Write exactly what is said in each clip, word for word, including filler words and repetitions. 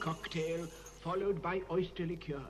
Cocktail followed by oyster liqueurs.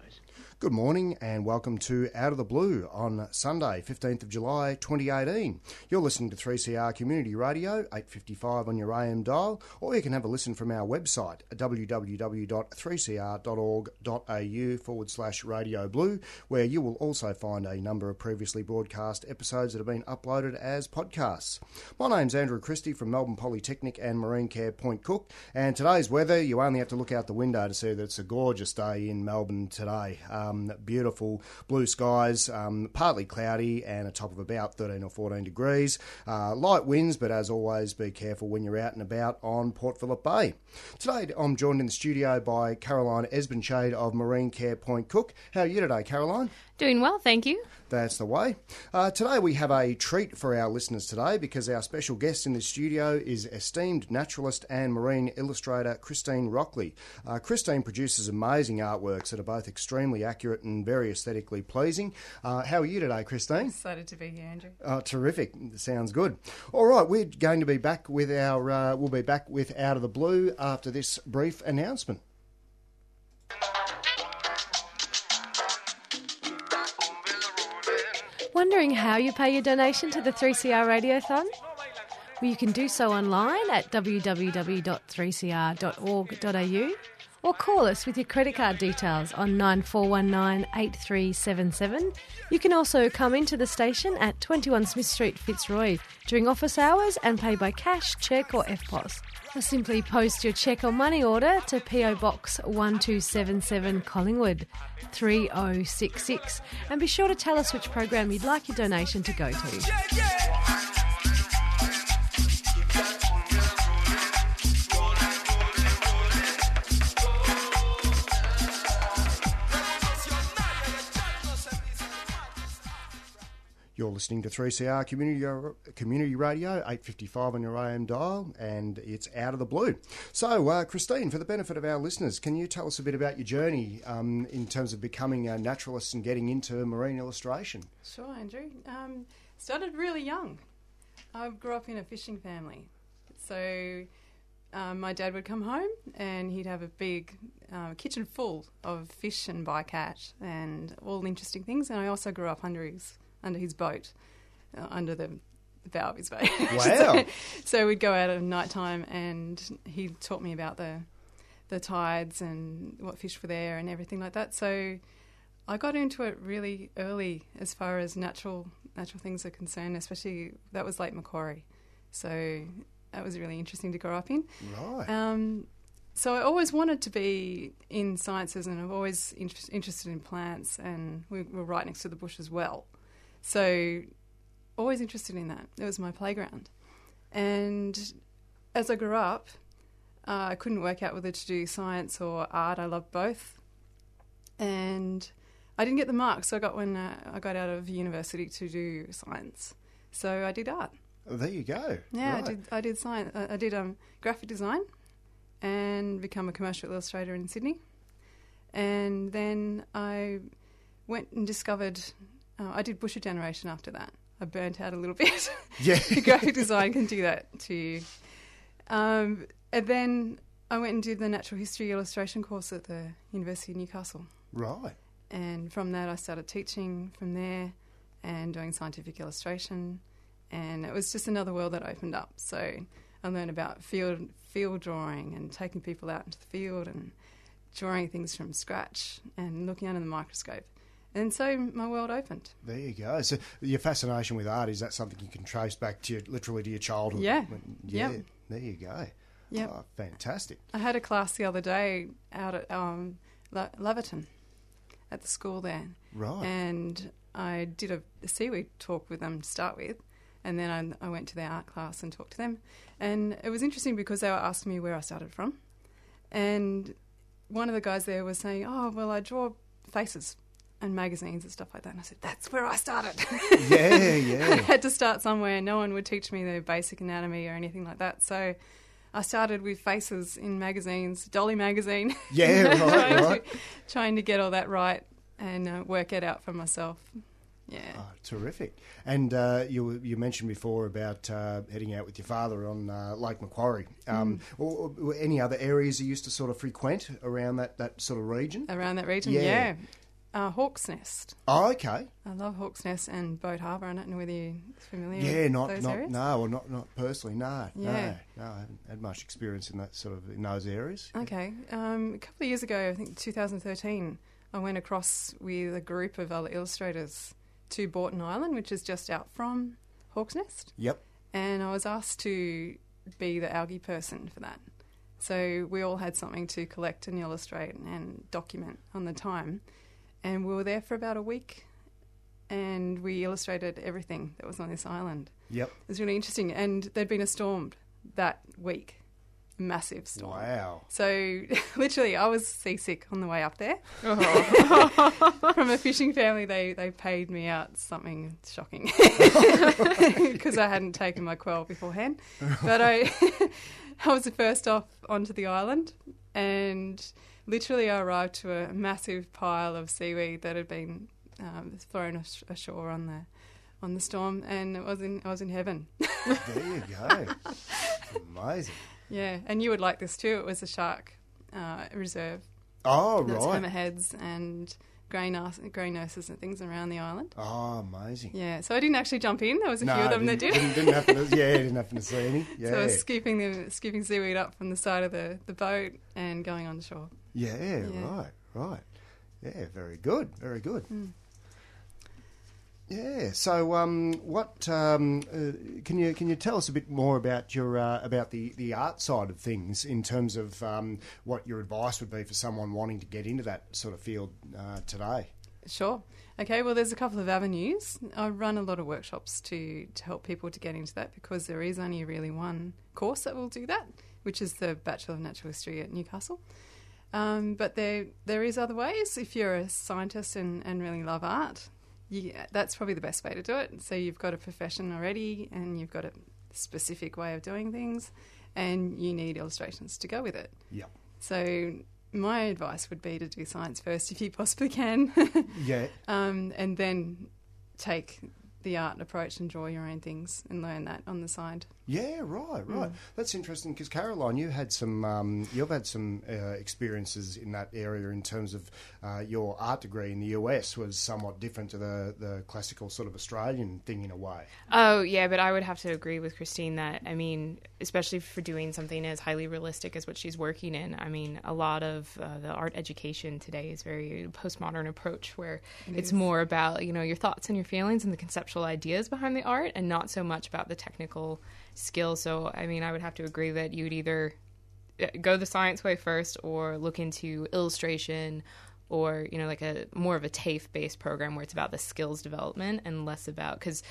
Good morning and welcome to Out of the Blue on Sunday, fifteenth of July twenty eighteen. You're listening to three C R Community Radio, eight fifty-five on your A M dial, or you can have a listen from our website at w w w dot three c r dot org dot a u forward slash Radio Blue, where you will also find a number of previously broadcast episodes that have been uploaded as podcasts. My name's Andrew Christie from Melbourne Polytechnic and Marine Care Point Cook, and today's weather, you only have to look out the window to see that it's a gorgeous day in Melbourne today. Um, beautiful blue skies, um, partly cloudy and a top of about thirteen or fourteen degrees. Uh, light winds, but as always, be careful when you're out and about on Port Phillip Bay. Today, I'm joined in the studio by Caroline Esbenshade of Marine Care Point Cook. How are you today, Caroline? Doing well, thank you. That's the way. Uh, today we have a treat for our listeners today because our special guest in the studio is esteemed naturalist and marine illustrator Christine Rockley. Uh, Christine produces amazing artworks that are both extremely accurate and very aesthetically pleasing. Uh, how are you today, Christine? Excited to be here, Andrew. Uh, terrific. Sounds good. All right, we're going to be back with our. Uh, we'll be back with Out of the Blue after this brief announcement. Wondering how you pay your donation to the three C R Radiothon? Well, you can do so online at w w w dot three c r dot org dot a u or call us with your credit card details on nine four one nine, eight three seven seven. You can also come into the station at twenty-one Smith Street, Fitzroy during office hours and pay by cash, cheque or F P O S. Or simply post your cheque or money order to P O Box one two seven seven Collingwood three oh six six and be sure to tell us which program you'd like your donation to go to. Yeah, yeah. You're listening to three C R Community Community Radio, eight fifty-five on your A M dial, and it's Out of the Blue. So, uh, Christine, for the benefit of our listeners, can you tell us a bit about your journey um, in terms of becoming a naturalist and getting into marine illustration? Sure, Andrew. Um, started really young. I grew up in a fishing family. So um, my dad would come home and he'd have a big uh, kitchen full of fish and bycatch and all interesting things, and I also grew up under his... under his boat, uh, under the bow of his boat. Wow. so, so we'd go out at night time and he taught me about the the tides and what fish were there and everything like that. So I got into it really early as far as natural natural things are concerned, especially that was Lake Macquarie. So that was really interesting to grow up in. Right. Um, so I always wanted to be in sciences and I've always inter- interested in plants and we were right next to the bush as well. So always interested in that. It was my playground. And as I grew up, uh, I couldn't work out whether to do science or art. I loved both. And I didn't get the marks so I got when uh, I got out of university to do science. So I did art. Oh, there you go. Yeah, right. I did I did science. I did um, graphic design and become a commercial illustrator in Sydney. And then I went and discovered... I did Bush a Generation after that. I burnt out a little bit. Yeah. Graphic design can do that to you. Um, and then I went and did the natural history illustration course at the University of Newcastle. Right. And from that I started teaching from there and doing scientific illustration. And it was just another world that opened up. So I learned about field field drawing and taking people out into the field and drawing things from scratch and looking under the microscope. And so my world opened. There you go. So your fascination with art, is that something you can trace back to your, literally to your childhood? Yeah. Yeah. Yep. There you go. Yeah. Oh, fantastic. I had a class the other day out at um, Laverton at the school then. Right. And I did a, a seaweed talk with them to start with, and then I, I went to their art class and talked to them. And it was interesting because they were asking me where I started from. And one of the guys there was saying, oh, well, I draw faces and magazines and stuff like that. And I said, that's where I started. Yeah, yeah. I had to start somewhere. No one would teach me the basic anatomy or anything like that. So I started with faces in magazines, Dolly magazine. Yeah, right, trying, right. To, trying to get all that right and uh, work it out for myself. Yeah. Oh, terrific. And uh, you you mentioned before about uh, heading out with your father on uh, Lake Macquarie. Um, mm. or, or any other areas you used to sort of frequent around that, that sort of region? Around that region, yeah. yeah. Uh, Hawksnest. Oh, okay. I love Hawksnest and Boat Harbour. I don't know whether you're familiar yeah, not, with those not, areas. Yeah, no, well, not not personally, no. Yeah. No, no, I haven't had much experience in that sort of in those areas. Okay. Um, a couple of years ago, I think two thousand thirteen, I went across with a group of other illustrators to Broughton Island, which is just out from Hawksnest. Yep. And I was asked to be the algae person for that. So we all had something to collect and illustrate and document on the time. And we were there for about a week and we illustrated everything that was on this island. Yep. It was really interesting. And there'd been a storm that week, a massive storm. Wow. So literally I was seasick on the way up there. Oh. From a fishing family, they, they paid me out something shocking because I hadn't taken my quail beforehand. But I, I was the first off onto the island and... Literally, I arrived to a massive pile of seaweed that had been um, thrown ashore on the on the storm, and it was in I was in heaven. There you go, amazing. Yeah, and you would like this too. It was a shark uh, reserve. Oh, right. Hammerheads and grey nurses and things around the island. Oh, amazing. Yeah, so I didn't actually jump in. There was a no, few of them that did. Didn't, didn't happen to, yeah, didn't happen to see any. Yeah. So I was scooping the scooping seaweed up from the side of the, the boat and going on shore. Yeah, yeah, right, right. Yeah, very good, very good. Mm. Yeah. So, um, what um, uh, can you can you tell us a bit more about your uh, about the, the art side of things in terms of um, what your advice would be for someone wanting to get into that sort of field uh, today? Sure. Okay. Well, there's a couple of avenues. I run a lot of workshops to to help people to get into that because there is only really one course that will do that, which is the Bachelor of Natural History at Newcastle. Um, but there there is other ways. If you're a scientist and, and really love art, you, that's probably the best way to do it. So you've got a profession already and you've got a specific way of doing things and you need illustrations to go with it. Yeah. So my advice would be to do science first if you possibly can. Yeah. Um, and then take... the art approach and draw your own things and learn that on the side. Yeah, right, right. Mm. That's interesting because Caroline, you had some, um, you've had some uh, experiences in that area in terms of uh, your art degree in the U S was somewhat different to the the classical sort of Australian thing in a way. Oh yeah, but I would have to agree with Christine that I mean, especially for doing something as highly realistic as what she's working in. I mean, a lot of uh, the art education today is very postmodern approach where it it's is. more about you know your thoughts and your feelings and the conceptual ideas behind the art and not so much about the technical skill. So, I mean, I would have to agree that you'd either go the science way first or look into illustration or, you know, like a more of a TAFE-based program where it's about the skills development and less about... because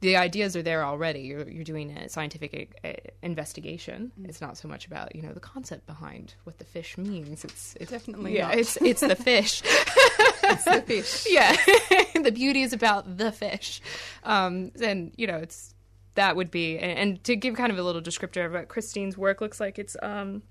the ideas are there already. You're, you're doing a scientific uh, investigation. Mm. It's not so much about, you know, the concept behind what the fish means. It's, it's Definitely yeah, not. It's, it's the fish. It's the fish. Yeah. The beauty is about the fish. Um, and, you know, it's that would be... And, and to give kind of a little descriptor of what Christine's work looks like, it's... Um,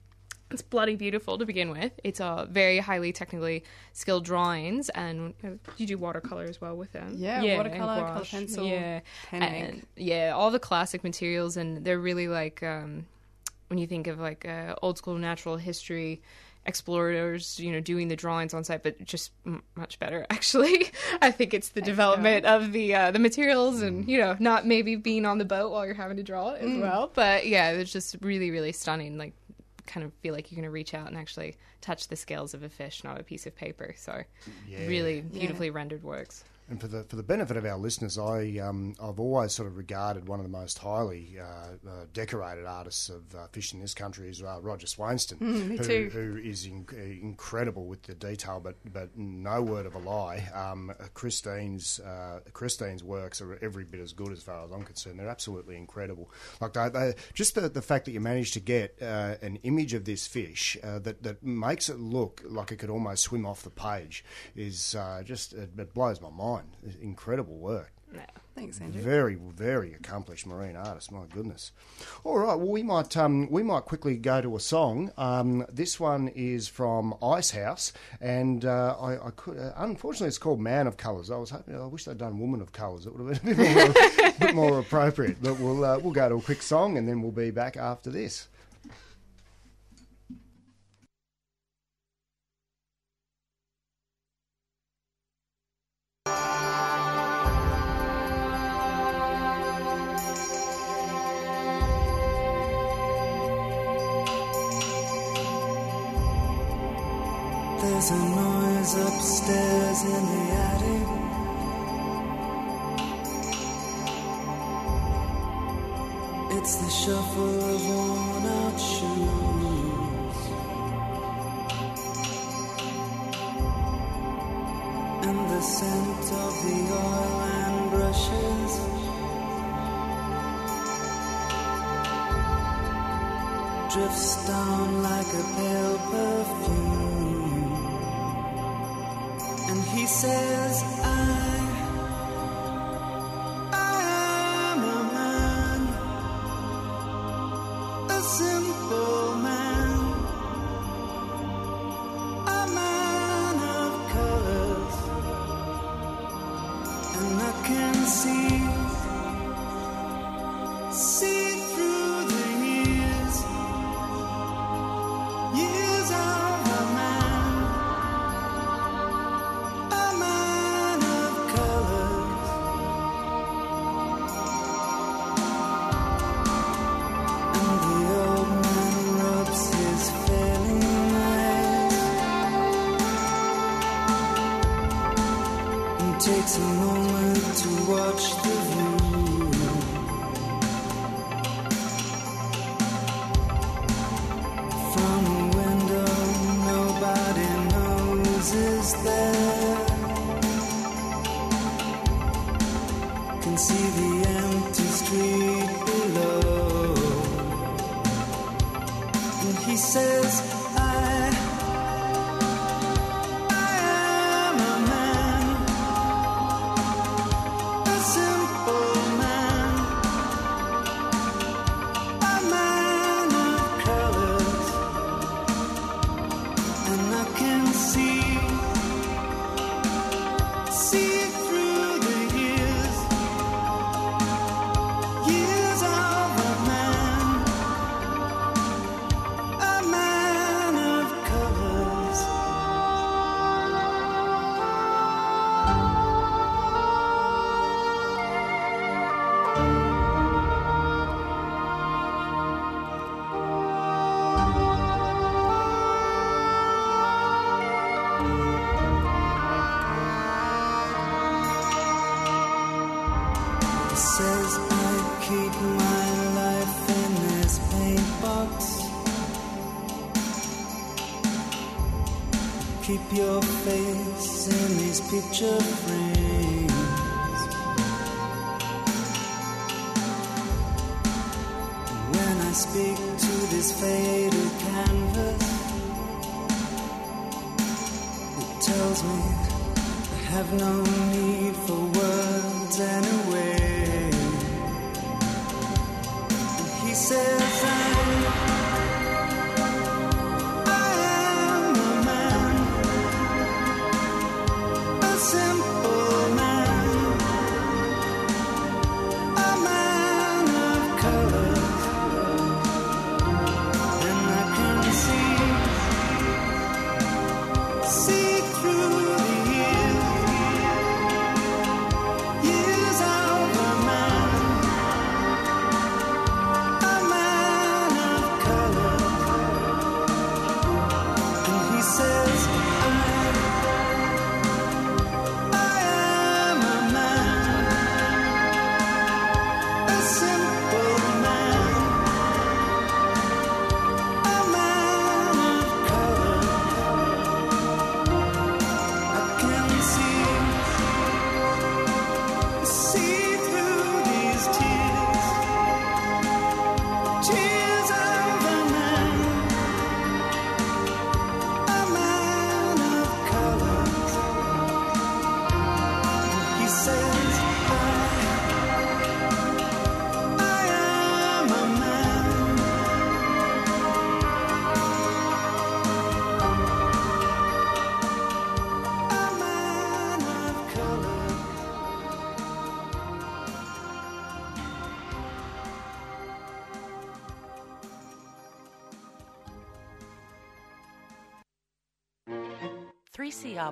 It's bloody beautiful to begin with. It's a uh, very highly technically skilled drawings, and uh, you do watercolor as well with them. Yeah, yeah watercolor, color pencil, yeah, pen and, yeah, all the classic materials, and they're really like um, when you think of like uh, old school natural history explorers, you know, doing the drawings on site, but just m- much better actually. I think it's the Thanks development God. of the uh, the materials, mm. and you know, not maybe being on the boat while you're having to draw it as mm. well. But yeah, it's just really, really stunning. Like. Kind of feel like you're going to reach out and actually touch the scales of a fish, not a piece of paper. So yeah. really beautifully yeah. rendered works. And for the for the benefit of our listeners, I um I've always sort of regarded one of the most highly uh, uh, decorated artists of uh, fish in this country is uh, Roger Swainston, mm, me who, too. who is in- incredible with the detail, but but no word of a lie. Um, Christine's uh, Christine's works are every bit as good as far as I'm concerned. They're absolutely incredible. Like they, they, just the the fact that you managed to get uh, an image of this fish uh, that that makes it look like it could almost swim off the page is uh, just it, it blows my mind. Incredible work. No. Thanks, Andrew. Very, very accomplished marine artist. My goodness. All right. Well, we might um, we might quickly go to a song. Um, this one is from Ice House, and uh, I, I could uh, unfortunately it's called Man of Colours. I was hoping I wish they'd done Woman of Colours. It would have been a bit more, a bit more appropriate. But we'll uh, we'll go to a quick song, and then we'll be back after this. There's a noise upstairs in the attic. It's the shuffle of worn-out shoes, and the scent of the oil and brushes. Drifts down like a pale perfume. He says, I, I am a man, a simple man, a man of colors, and I can see, see through the years, years of a man. Takes a moment to watch the view. From a window nobody knows is there. Can see the empty street below. And he says, I... Keep your face in these picture frames. When I speak to this faded canvas, it tells me I have no need for words anyway. And he says I... three C R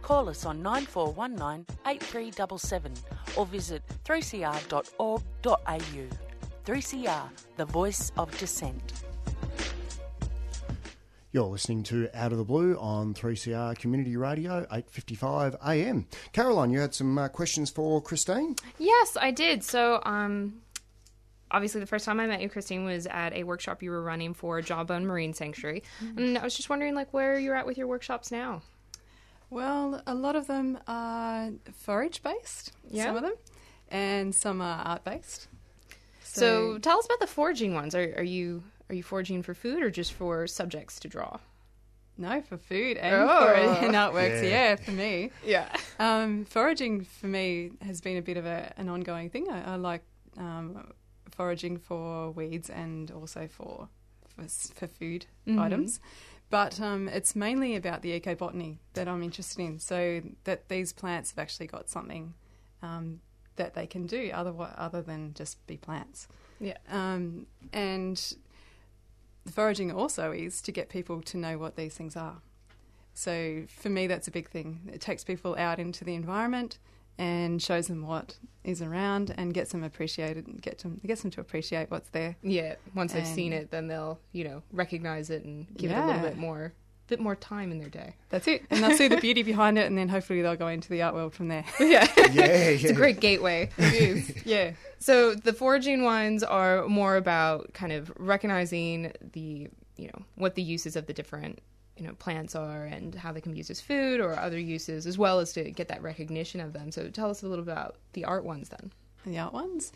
Call us on nine four one nine, eight three seven seven or visit three c r dot org dot a u. three C R, the voice of dissent. You're listening to Out of the Blue on three C R Community Radio, eight fifty-five a m. Caroline, you had some uh, questions for Christine? Yes, I did. So, um, obviously the first time I met you, Christine, was at a workshop you were running for Jawbone Marine Sanctuary. Mm-hmm. And I was just wondering, like, where you're at with your workshops now? Well, a lot of them are forage-based, yeah. Some of them, and some are art-based. So, so tell us about the foraging ones. Are, are you... Are you foraging for food or just for subjects to draw? No, for food and oh. for and artworks, yeah. yeah, for me. Yeah. Um, foraging for me has been a bit of a, an ongoing thing. I, I like um, foraging for weeds and also for for, for food mm-hmm. items. But um, it's mainly about the ecobotany that I'm interested in, so that these plants have actually got something um, that they can do other, other than just be plants. Yeah. Um, and... The foraging also is to get people to know what these things are. So for me, that's a big thing. It takes people out into the environment and shows them what is around and gets them appreciated and gets them, gets them to appreciate what's there. Yeah, once and they've seen it, then they'll, you know, recognise it and give yeah. it a little bit more bit more time in their day. That's it. And they'll see the beauty behind it, and then hopefully they'll go into the art world from there. Yeah. yeah, yeah. It's a great gateway. It is. Yeah. So the foraging ones are more about kind of recognizing the, you know, what the uses of the different, you know, plants are and how they can be used as food or other uses, as well as to get that recognition of them. So tell us a little bit about the art ones then. And the art ones?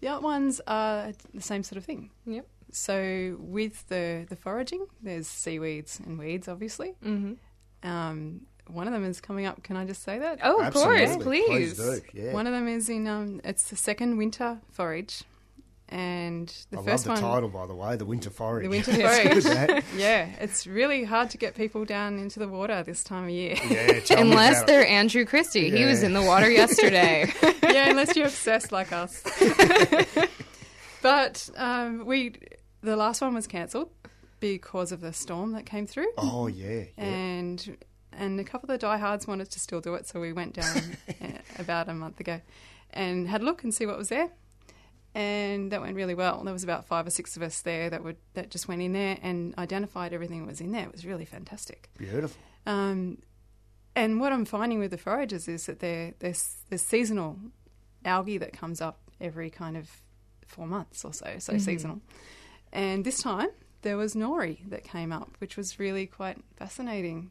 The art ones are the same sort of thing. Yep. So with the, the foraging, there's seaweeds and weeds, obviously. Mm-hmm. Um, one of them is coming up. Can I just say that? Oh, of course, please. please do. Yeah. One of them is in, um, it's the second winter forage. And the I first love the one, title, by the way, the winter forage. The winter forage. That. Yeah, it's really hard to get people down into the water this time of year. Yeah, unless they're it. Andrew Christie. Yeah. He was in the water yesterday. Yeah, unless you're obsessed like us. But um, we, the last one was cancelled because of the storm that came through. Oh yeah, yeah. And and a couple of the diehards wanted to still do it, so we went down about a month ago and had a look and see what was there. And that went really well. There was about five or six of us there that would that just went in there and identified everything that was in there. It was really fantastic. Beautiful. Um, and what I'm finding with the forages is that they're, they're, they're seasonal algae that comes up every kind of four months or so, so mm-hmm. seasonal. And this time there was nori that came up, which was really quite fascinating.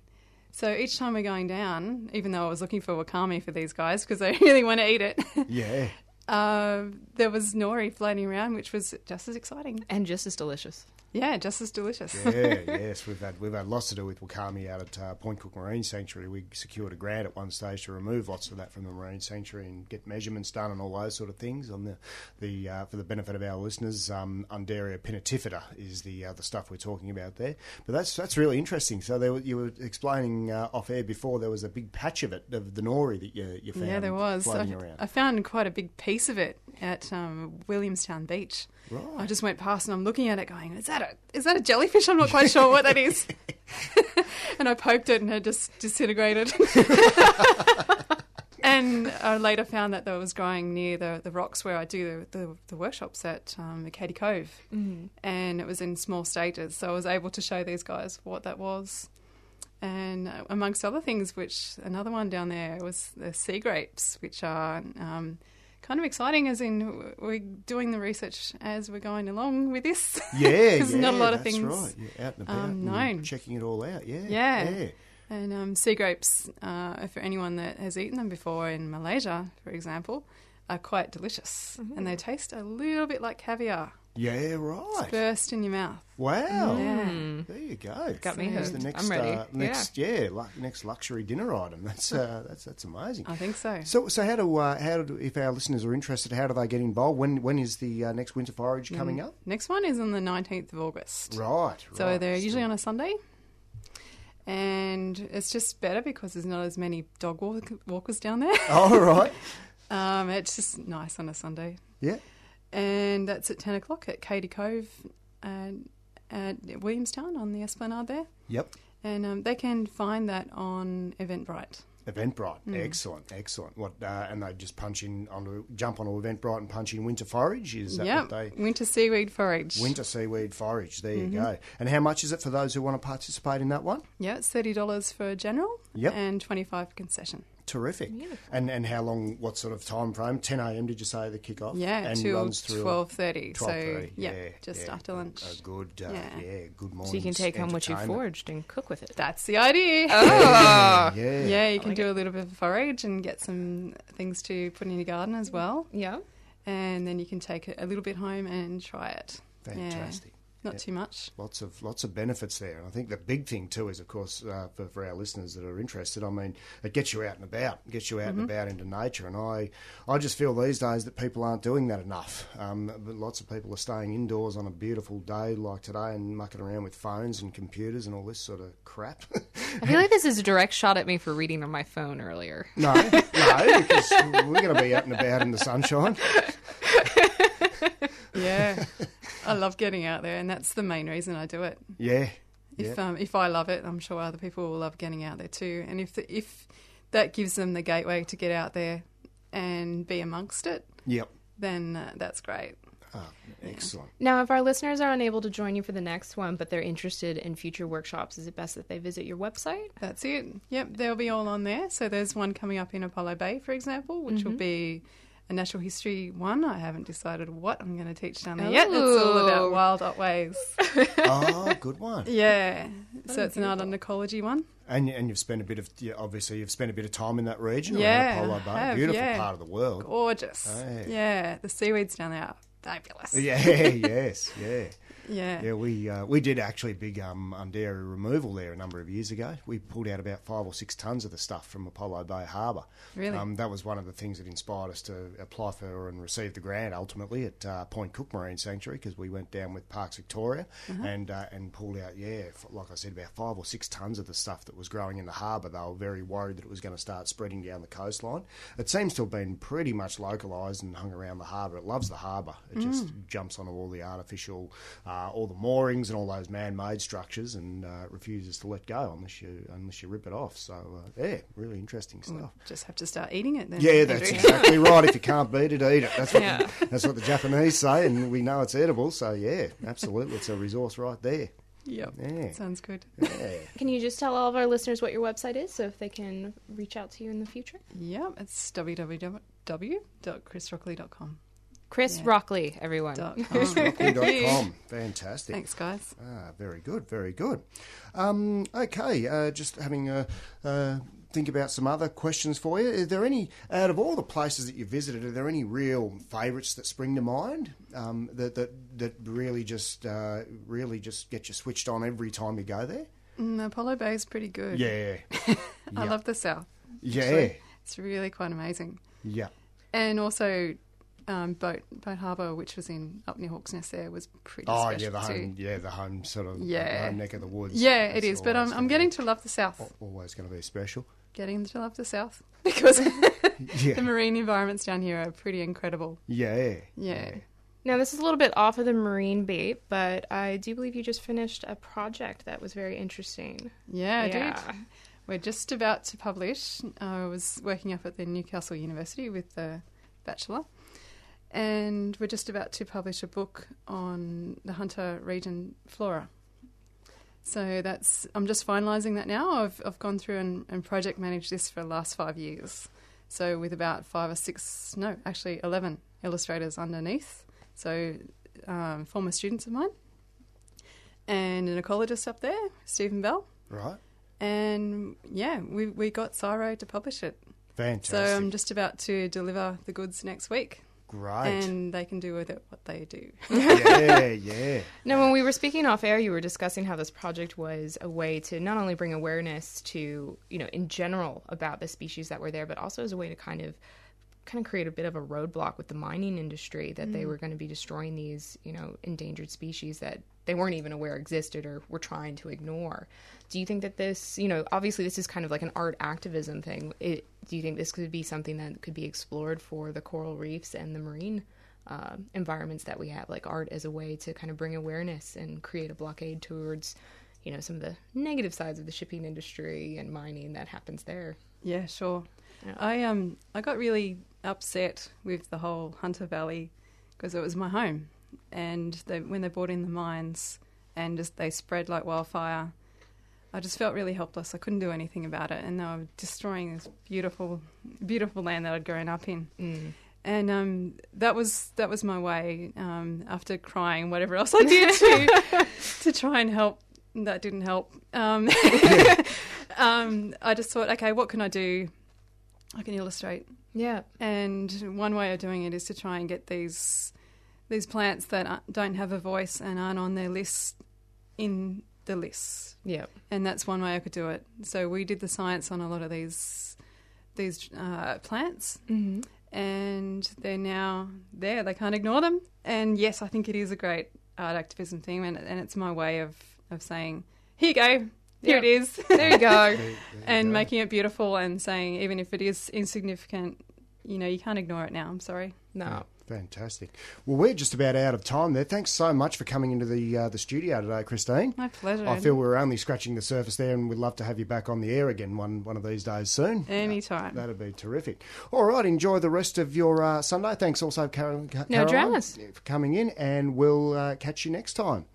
So each time we're going down, even though I was looking for wakame for these guys because they really want to eat it. Yeah. Uh, there was nori floating around, which was just as exciting and just as delicious. Yeah, just as delicious. Yeah, yes, we've had we've had lots to do with wakame out at uh, Point Cook Marine Sanctuary. We secured a grant at one stage to remove lots of that from the marine sanctuary and get measurements done and all those sort of things. On the the uh, for the benefit of our listeners, um, Undaria pinnatifida is the uh, the stuff we're talking about there. But that's that's really interesting. So there, you were explaining uh, off air before there was a big patch of it of the nori that you you found. Yeah, there was. Floating I, around. I found quite a big piece of it at um, Williamstown Beach. Right. I just went past and I'm looking at it going, is that a, is that a jellyfish? I'm not quite sure what that is. And I poked it and it just disintegrated. And I later found that that was growing near the, the rocks where I do the, the, the workshops at um, Katie Cove. Mm-hmm. And it was in small stages. So I was able to show these guys what that was. And amongst other things, which another one down there was the sea grapes, which are... Um, kind of exciting, as in we're doing the research as we're going along with this. Yeah, Because yeah, not a lot of things right. You're out and about um, known. Checking it all out, yeah. Yeah. yeah. And um, sea grapes, uh, for anyone that has eaten them before in Malaysia, for example, are quite delicious. Mm-hmm. And they taste a little bit like caviar. Yeah, right. Burst in your mouth. Wow. Yeah. There you go. Got me hooked. The next, I'm ready. Uh, next, yeah, yeah lu- next luxury dinner item. That's uh, that's that's amazing. I think so. So, so how do uh, how do if our listeners are interested, how do they get involved? When when is the uh, next winter forage coming mm. up? Next one is on the nineteenth of August. Right. So right. they're usually on a Sunday. And it's just better because there's not as many dog walk- walkers down there. Oh, right. um, it's just nice on a Sunday. Yeah. And that's at ten o'clock at Katie Cove and at Williamstown on the Esplanade there. Yep. And um, they can find that on Eventbrite. Eventbrite. Mm. Excellent, excellent. What uh, and they just punch in, onto, jump onto Eventbrite and punch in winter forage? Is that yep. what they... winter seaweed forage. Winter seaweed forage, there mm-hmm. you go. And how much is it for those who want to participate in that one? Yeah, it's thirty dollars for general yep. and twenty-five dollars concession. Terrific. Beautiful. And and how long, what sort of time frame? ten a.m. did you say the kick-off? Yeah, and till twelve thirty. So, yeah, yeah, just yeah, after lunch. A good, uh, yeah. yeah, good morning. So you can take home what you foraged and cook with it. That's the idea. Oh. yeah, yeah. yeah, you can like do it. a little bit of forage and get some things to put in your garden as well. Yeah. And then you can take a little bit home and try it. Fantastic. Yeah. Not yep. too much. Lots of lots of benefits there. And I think the big thing too is, of course, uh, for, for our listeners that are interested, I mean, it gets you out and about, it gets you out mm-hmm. and about into nature. And I, I just feel these days that people aren't doing that enough. Um, but lots of people are staying indoors on a beautiful day like today and mucking around with phones and computers and all this sort of crap. I feel like this is a direct shot at me for reading on my phone earlier. No, no, because we're going to be out and about in the sunshine. Yeah. I love getting out there, and that's the main reason I do it. Yeah. If yeah. um if I love it, I'm sure other people will love getting out there too. And if the, if that gives them the gateway to get out there and be amongst it, yep. then uh, that's great. Oh, excellent. Yeah. Now, if our listeners are unable to join you for the next one, but they're interested in future workshops, is it best that they visit your website? That's it. Yep, they'll be all on there. So there's one coming up in Apollo Bay, for example, which mm-hmm. will be... a natural history one. I haven't decided what I'm going to teach down there Ooh. yet. It's all about wild Otways. Oh, good one. Yeah. That so it's an art and ecology one. And and you've spent a bit of yeah, obviously you've spent a bit of time in that region. Yeah, Apollo Bay, have, beautiful yeah. part of the world. Gorgeous. Hey. Yeah, the seaweeds down there are fabulous. Yeah. Yes. Yeah. Yeah, yeah, we uh, we did actually big um, Undaria removal there a number of years ago. We pulled out about five or six tonnes of the stuff from Apollo Bay Harbour. Really? Um, that was one of the things that inspired us to apply for and receive the grant ultimately at uh, Point Cook Marine Sanctuary, because we went down with Parks Victoria uh-huh. and uh, and pulled out, yeah, like I said, about five or six tonnes of the stuff that was growing in the harbour. They were very worried that it was going to start spreading down the coastline. It seems to have been pretty much localised and hung around the harbour. It loves the harbour. It mm. just jumps onto all the artificial... Um, Uh, all the moorings and all those man-made structures, and uh, refuses to let go unless you unless you rip it off. So uh, yeah, really interesting stuff. We'll just have to start eating it then. Yeah, that's exactly right. If you can't beat it, eat it. That's what yeah. the, that's what the Japanese say, and we know it's edible. So yeah, absolutely, it's a resource right there. Yep. Yeah, sounds good. Yeah. Can you just tell all of our listeners what your website is, so if they can reach out to you in the future? Yeah, it's w w w dot chris rockley dot com. Chris yeah. Rockley, everyone. Chris Rockley dot com. Fantastic. Thanks, guys. Ah, very good, very good. Um, okay, uh, just having a uh, think about some other questions for you. Are there any, out of all the places that you visited, are there any real favourites that spring to mind um, that, that that really just uh, really just get you switched on every time you go there? Mm, Apollo Bay is pretty good. Yeah. I yep. love the south. Yeah. Actually, it's really quite amazing. Yeah. And also... Um, Boat Boat Harbour, which was in up near Hawksnest, there was pretty oh, special yeah, the home, too. Yeah, the home sort of yeah. home neck of the woods. Yeah, That's it is. But I'm I'm getting to love the south. Always going to be special. Getting to love the south because yeah. the marine environments down here are pretty incredible. Yeah. Yeah. yeah. Now, this is a little bit off of the marine beat, but I do believe you just finished a project that was very interesting. Yeah, yeah. I did. We're just about to publish. I was working up at the Newcastle University with the Bachelor. And we're just about to publish a book on the Hunter region flora. So that's I'm just finalising that now. I've I've gone through and, and project managed this for the last five years. So with about five or six, no, actually eleven illustrators underneath. So um, former students of mine and an ecologist up there, Stephen Bell. Right. And, yeah, we, we got CSIRO to publish it. Fantastic. So I'm just about to deliver the goods next week. Great. And they can do with it what they do. Yeah, yeah. Now, when we were speaking off air, you were discussing how this project was a way to not only bring awareness to, you know, in general about the species that were there, but also as a way to kind of kind of create a bit of a roadblock with the mining industry, that mm. they were going to be destroying these, you know, endangered species that they weren't even aware existed or were trying to ignore. Do you think that this, you know, obviously this is kind of like an art activism thing. It, do you think this could be something that could be explored for the coral reefs and the marine uh, environments that we have, like art as a way to kind of bring awareness and create a blockade towards, you know, some of the negative sides of the shipping industry and mining that happens there? Yeah, sure. Yeah. I um I got really upset with the whole Hunter Valley because it was my home. And they, when they brought in the mines and just, they spread like wildfire, I just felt really helpless. I couldn't do anything about it. And they were destroying this beautiful, beautiful land that I'd grown up in. Mm. And um, that was that was my way, um, after crying whatever else I did to, to try and help. That didn't help. Um, yeah. um, I just thought, okay, what can I do? I can illustrate. Yeah. And one way of doing it is to try and get these... these plants that don't have a voice and aren't on their list in the lists. Yeah. And that's one way I could do it. So we did the science on a lot of these these uh, plants, mm-hmm. and they're now there. They can't ignore them. And, yes, I think it is a great art activism thing, and, and it's my way of, of saying, here you go. Here yep. it is. There you go. there, there you and go. Making it beautiful and saying, even if it is insignificant, you know, you can't ignore it now. I'm sorry. No. no. Fantastic. Well, we're just about out of time there. Thanks so much for coming into the uh, the studio today, Christine. My pleasure. I feel we're only scratching the surface there, and we'd love to have you back on the air again one, one of these days soon. Anytime. Uh, that'd be terrific. All right, enjoy the rest of your uh, Sunday. Thanks also, Carol, Car- no Caroline, dramas. for coming in, and we'll uh, catch you next time.